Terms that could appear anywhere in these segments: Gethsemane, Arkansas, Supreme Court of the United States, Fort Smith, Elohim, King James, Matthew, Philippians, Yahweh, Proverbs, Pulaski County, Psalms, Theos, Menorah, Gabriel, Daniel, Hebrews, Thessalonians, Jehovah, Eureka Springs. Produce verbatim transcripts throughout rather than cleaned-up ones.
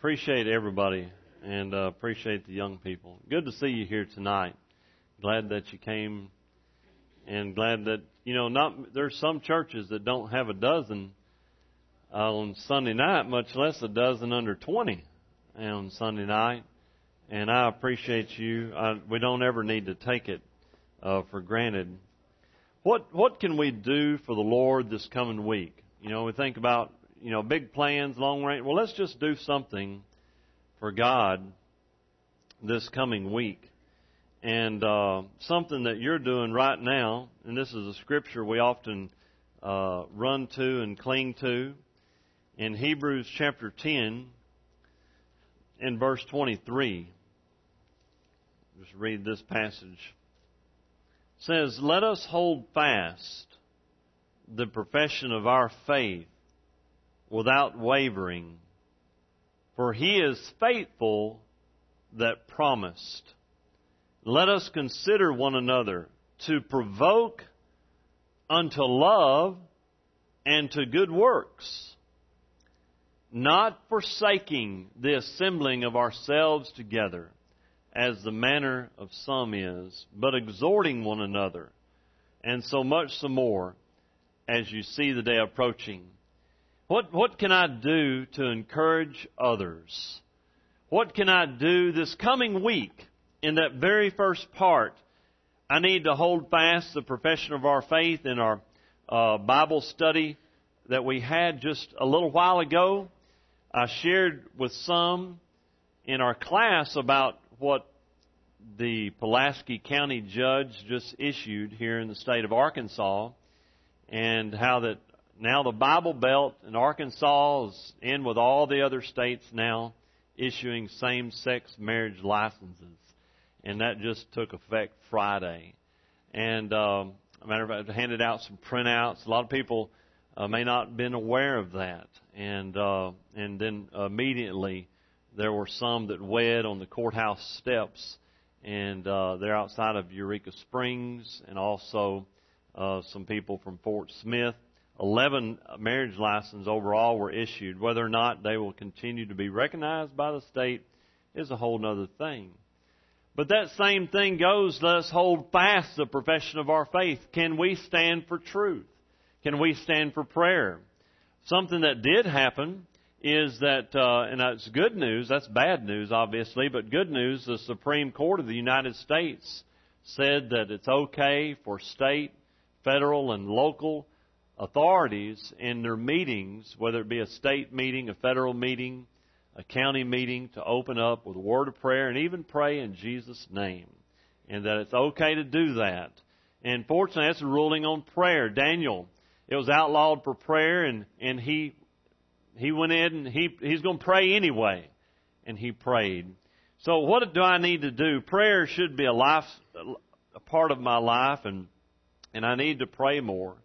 Appreciate everybody and uh, appreciate the young people. Good to see you here tonight. Glad that you came and glad that, you know, not there's some churches that don't have a dozen uh, on Sunday night, much less a dozen under twenty on Sunday night. And I appreciate you. I, we don't ever need to take it uh, for granted. What what can we do for the Lord this coming week? You know, we think about You know, big plans, long range. Well, let's just do something for God this coming week. And uh, something that you're doing right now, and this is a scripture we often uh, run to and cling to, in Hebrews chapter ten and verse twenty-three. Just read this passage. It says, "Let us hold fast the profession of our faith without wavering, for he is faithful that promised. Let us consider one another to provoke unto love and to good works, not forsaking the assembling of ourselves together, as the manner of some is, but exhorting one another, and so much the more as you see the day approaching." What what can I do to encourage others? What can I do this coming week? In that very first part, I need to hold fast the profession of our faith in our uh, Bible study that we had just a little while ago. I shared with some in our class about what the Pulaski County judge just issued here in the state of Arkansas, and how that now the Bible Belt in Arkansas is in with all the other states now issuing same-sex marriage licenses. And that just took effect Friday. And um, as a matter of fact, I handed out some printouts. A lot of people uh, may not have been aware of that. And, uh, and then immediately there were some that wed on the courthouse steps. And uh, they're outside of Eureka Springs, and also uh, some people from Fort Smith. Eleven marriage licenses overall were issued. Whether or not they will continue to be recognized by the state is a whole other thing. But that same thing goes, let us hold fast the profession of our faith. Can we stand for truth? Can we stand for prayer? Something that did happen is that, uh, and that's good news, that's bad news obviously, but good news, the Supreme Court of the United States said that it's okay for state, federal, and local authorities in their meetings, whether it be a state meeting, a federal meeting, a county meeting, to open up with a word of prayer and even pray in Jesus' name, and that it's okay to do that. And fortunately, that's a ruling on prayer. Daniel, it was outlawed for prayer, and, and he he went in and he he's going to pray anyway, and he prayed. So what do I need to do? Prayer should be a life, a part of my life, and and I need to pray more.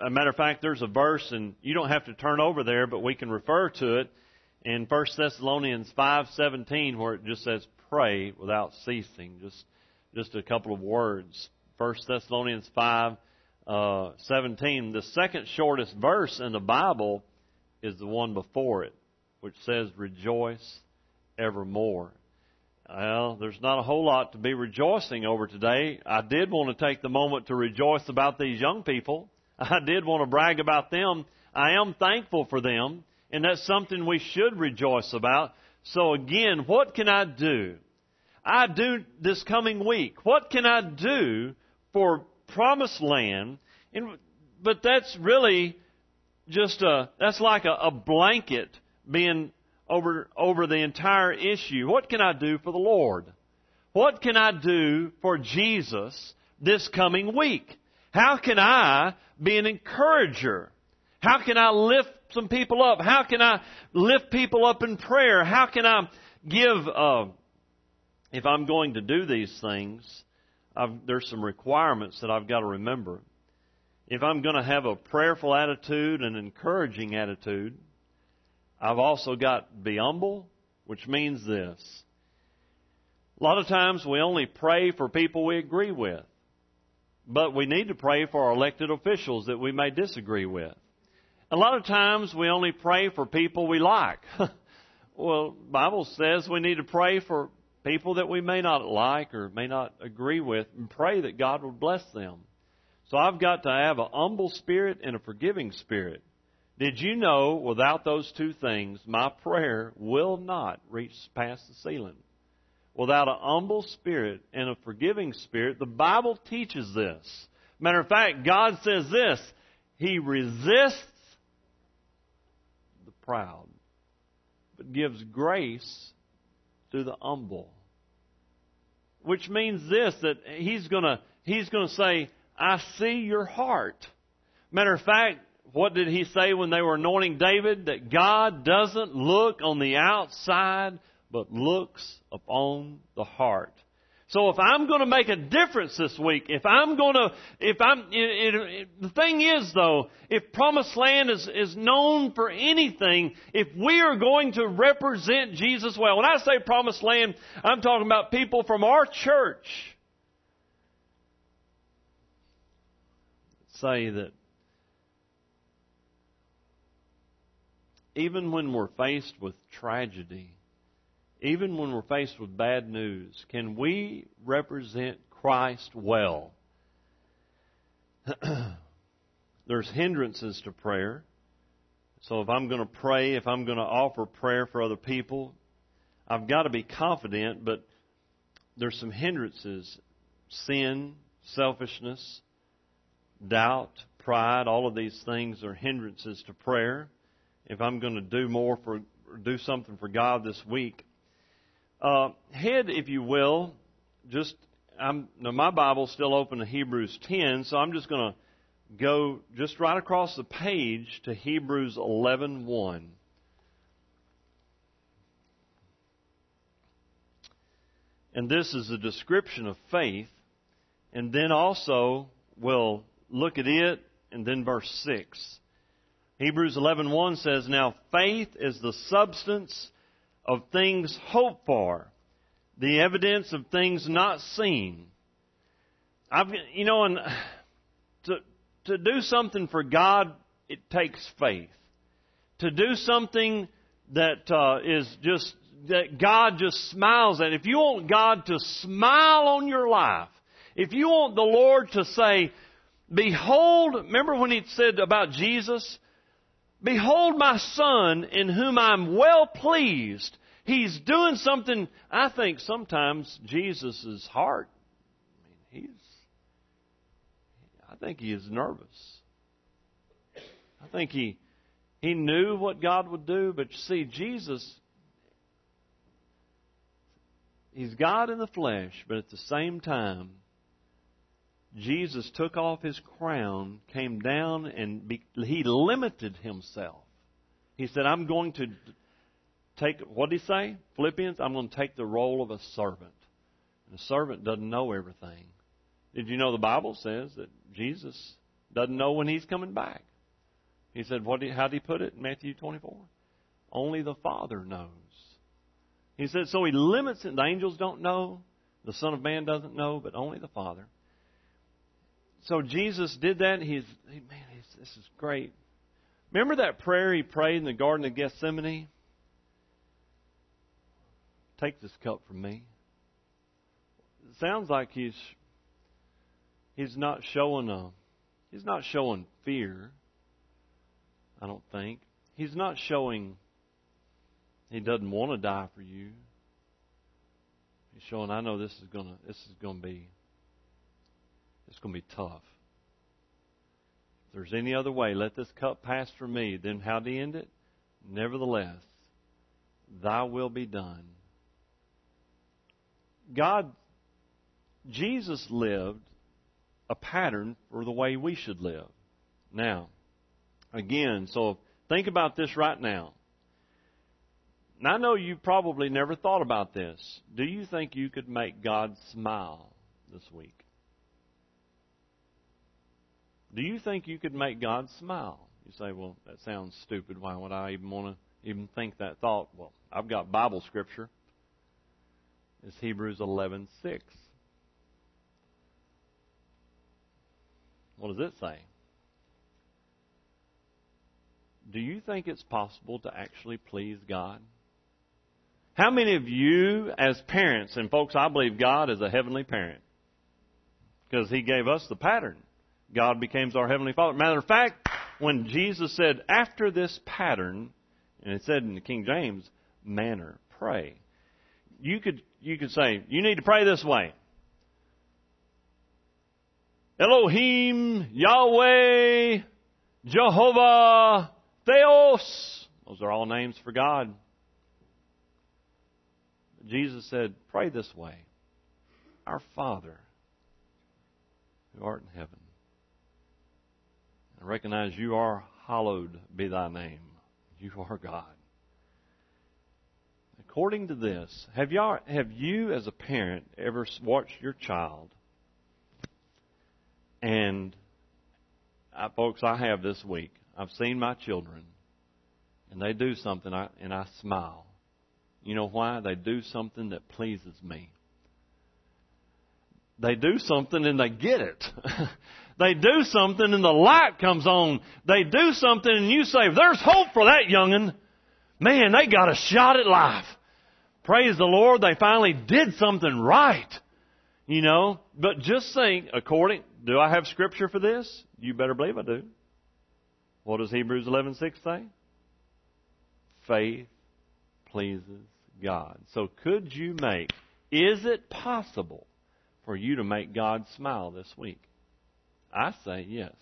As a matter of fact, there's a verse, and you don't have to turn over there, but we can refer to it in First Thessalonians five seventeen, where it just says, pray without ceasing, just just a couple of words. First Thessalonians five seventeen. Uh, the second shortest verse in the Bible is the one before it, which says, rejoice evermore. Well, there's not a whole lot to be rejoicing over today. I did want to take the moment to rejoice about these young people. I did want to brag about them. I am thankful for them, and that's something we should rejoice about. So again, what can I do? I do this coming week. What can I do for Promised Land? And, but that's really just a, that's like a, a blanket being over, over the entire issue. What can I do for the Lord? What can I do for Jesus this coming week? How can I be an encourager? How can I lift some people up? How can I lift people up in prayer? How can I give, uh, if I'm going to do these things, I've, there's some requirements that I've got to remember. If I'm going to have a prayerful attitude and encouraging attitude, I've also got to be humble, which means this. A lot of times we only pray for people we agree with. But we need to pray for our elected officials that we may disagree with. A lot of times we only pray for people we like. Well, the Bible says we need to pray for people that we may not like or may not agree with, and pray that God would bless them. So I've got to have a humble spirit and a forgiving spirit. Did you know without those two things, my prayer will not reach past the ceiling? Without a humble spirit and a forgiving spirit, the Bible teaches this. Matter of fact, God says this, He resists the proud, but gives grace to the humble. Which means this, that He's going to He's going to say, I see your heart. Matter of fact, what did He say when they were anointing David? That God doesn't look on the outside, but looks upon the heart. So if I'm going to make a difference this week, if I'm going to, if I'm, it, it, it, the thing is though, if Promised Land is, is known for anything, if we are going to represent Jesus well, when I say Promised Land, I'm talking about people from our church say that even when we're faced with tragedy, even when we're faced with bad news, can we represent Christ well? There's hindrances to prayer. So if I'm going to pray, if I'm going to offer prayer for other people, I've got to be confident, but there's some hindrances. Sin, selfishness, doubt, pride, all of these things are hindrances to prayer. If I'm going to do more for, or do something for God this week, Uh, head, if you will, just, I'm, now my Bible's still open to Hebrews ten, so I'm just going to go just right across the page to Hebrews eleven one. And this is a description of faith, and then also we'll look at it, and then verse six. Hebrews eleven one says, Now faith is the substance of things hoped for, the evidence of things not seen. I've, you know, and to to do something for God, it takes faith. To do something that uh, is just that God just smiles at. If you want God to smile on your life, if you want the Lord to say, "Behold," remember when He said about Jesus, "Behold my Son, in whom I'm well pleased." He's doing something, I think, sometimes Jesus' heart. I mean, he's, I think he is nervous. I think he, he knew what God would do. But you see, Jesus, He's God in the flesh. But at the same time, Jesus took off His crown, came down, and be, He limited Himself. He said, I'm going to take, what did He say? Philippians, I'm going to take the role of a servant. And a servant doesn't know everything. Did you know the Bible says that Jesus doesn't know when He's coming back? He said, what? How did He put it in Matthew twenty-four? Only the Father knows. He said, so He limits it. The angels don't know. The Son of Man doesn't know, but only the Father. So Jesus did that. He's, man, he's, this is great. Remember that prayer He prayed in the Garden of Gethsemane? Take this cup from me. It sounds like he's he's not showing a, he's not showing fear. I don't think he's not showing he doesn't want to die for you. He's showing, I know this is gonna this is gonna be. It's going to be tough. If there's any other way, let this cup pass from me. Then how to end it? Nevertheless, thy will be done. God, Jesus lived a pattern for the way we should live. Now, again, so think about this right now. And I know you probably never thought about this. Do you think you could make God smile this week? Do you think you could make God smile? You say, well, that sounds stupid. Why would I even want to even think that thought? Well, I've got Bible scripture. It's Hebrews eleven six. What does it say? Do you think it's possible to actually please God? How many of you as parents, and folks, I believe God is a heavenly parent because He gave us the pattern. God becomes our heavenly Father. Matter of fact, when Jesus said, after this pattern, and it said in the King James, manner, pray. You could you could say, you need to pray this way. Elohim, Yahweh, Jehovah, Theos. Those are all names for God. Jesus said, pray this way. Our Father, who art in heaven, I recognize you are hallowed be thy name. You are God. According to this, have y'all, have you as a parent ever watched your child? And, I, folks, I have this week. I've seen my children, and they do something, I, and I smile. You know why? They do something that pleases me. They do something and they get it. They do something and the light comes on. They do something and you say, there's hope for that young'un. Man, they got a shot at life. Praise the Lord, they finally did something right. You know, but just think, according, do I have scripture for this? You better believe I do. What does Hebrews eleven six say? Faith pleases God. So could you make, is it possible for you to make God smile this week? I say yes.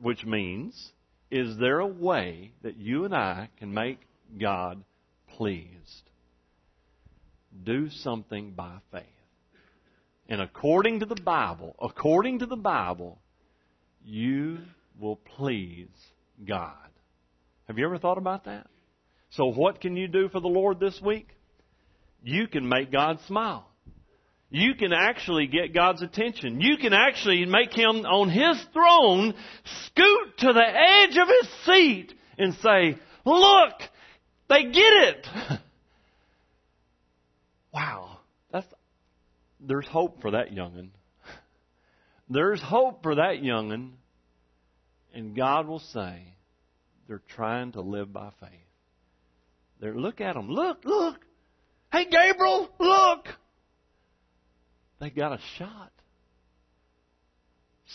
Which means, is there a way that you and I can make God pleased? Do something by faith. And according to the Bible, according to the Bible, you will please God. Have you ever thought about that? So what can you do for the Lord this week? You can make God smile. You can actually get God's attention. You can actually make Him on His throne scoot to the edge of His seat and say, look, they get it. Wow. That's, there's hope for that young'un. There's hope for that young'un. And God will say, they're trying to live by faith. They're, look at them. Look, look. Hey, Gabriel, look. They got a shot.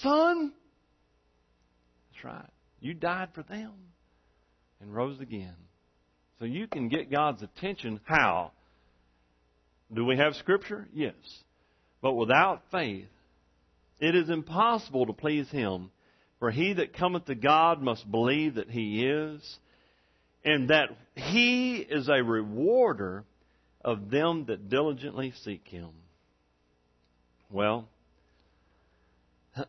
Son, that's right. You died for them and rose again. So you can get God's attention. How? Do we have scripture? Yes. But without faith, it is impossible to please Him. For he that cometh to God must believe that He is, and that He is a rewarder of them that diligently seek Him. Well,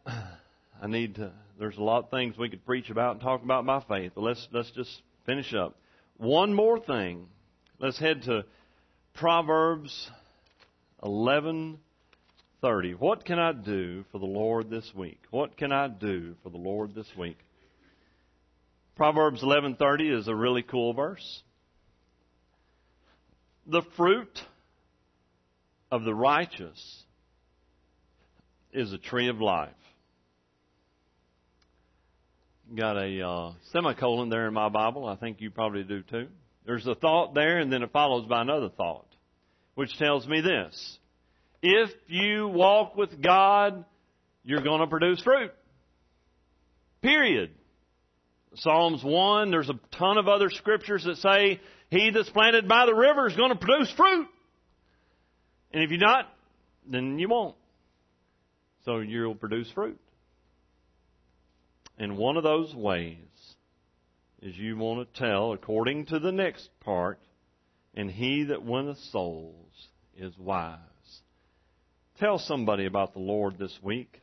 I need to, there's a lot of things we could preach about and talk about by faith, but let's, let's just finish up. One more thing. Let's head to Proverbs eleven thirty. What can I do for the Lord this week? What can I do for the Lord this week? Proverbs eleven thirty is a really cool verse. The fruit of the righteous is a tree of life. Got a uh, semicolon there in my Bible. I think you probably do too. There's a thought there, and then it follows by another thought, which tells me this. If you walk with God, you're going to produce fruit. Period. Psalms one, there's a ton of other scriptures that say, he that's planted by the river is going to produce fruit. And if you're not, then you won't. So you'll produce fruit. And one of those ways is you want to tell, according to the next part, and he that winneth souls is wise. Tell somebody about the Lord this week.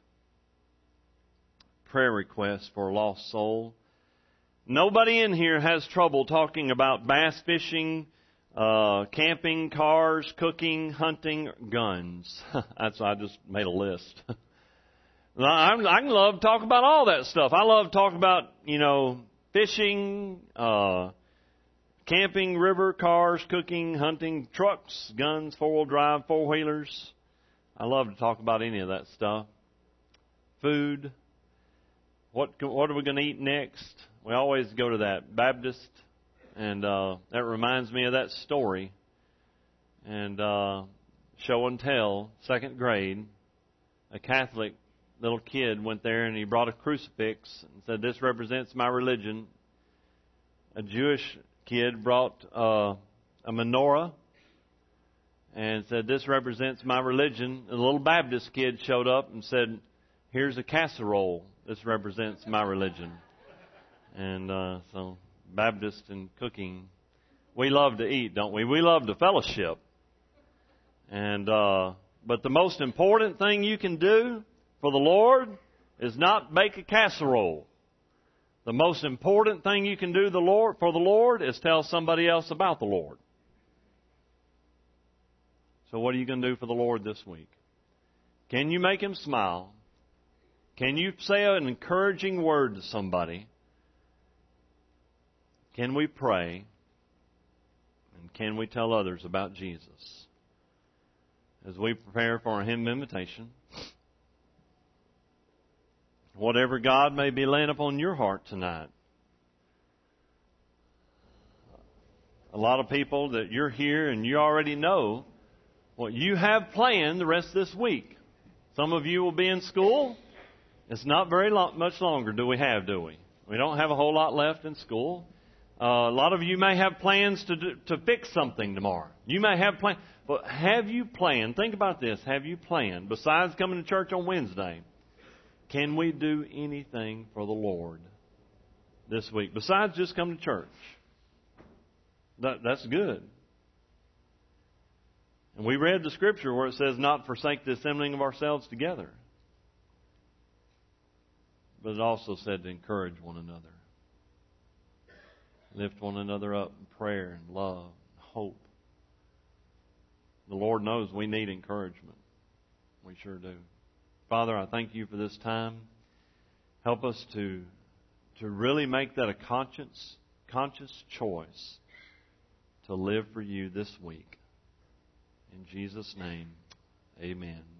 Prayer request for a lost soul. Nobody in here has trouble talking about bass fishing, uh, camping, cars, cooking, hunting, guns. That's why I just made a list. I'm, I love to talk about all that stuff. I love to talk about, you know, fishing, uh, camping, river, cars, cooking, hunting, trucks, guns, four-wheel drive, four-wheelers. I love to talk about any of that stuff. Food. What what are we going to eat next? We always go to that. Baptist And uh, that reminds me of that story. And uh, show and tell, second grade, a Catholic little kid went there and he brought a crucifix and said, "This represents my religion." A Jewish kid brought uh, a menorah and said, "This represents my religion." A little Baptist kid showed up and said, "Here's a casserole. This represents my religion." And uh, so Baptist and cooking. We love to eat, don't we? We love to fellowship. And uh, but the most important thing you can do for the Lord is not make a casserole. The most important thing you can do the Lord for the Lord is tell somebody else about the Lord. So what are you going to do for the Lord this week? Can you make Him smile? Can you say an encouraging word to somebody? Can we pray? And can we tell others about Jesus? As we prepare for our hymn of invitation, whatever God may be laying upon your heart tonight. A lot of people that you're here and you already know what you have planned the rest of this week. Some of you will be in school. It's not very long, much longer do we have, do we? We don't have a whole lot left in school. Uh, a lot of you may have plans to do, to fix something tomorrow. You may have plans. But have you planned? Think about this. Have you planned? Besides coming to church on Wednesday, can we do anything for the Lord this week? Besides just come to church. That, that's good. And we read the scripture where it says, "Not forsake the assembling of ourselves together." But it also said to encourage one another. Lift one another up in prayer and love and hope. The Lord knows we need encouragement. We sure do. Father, I thank You for this time. Help us to to really make that a conscious, conscious choice to live for You this week. In Jesus' name, amen.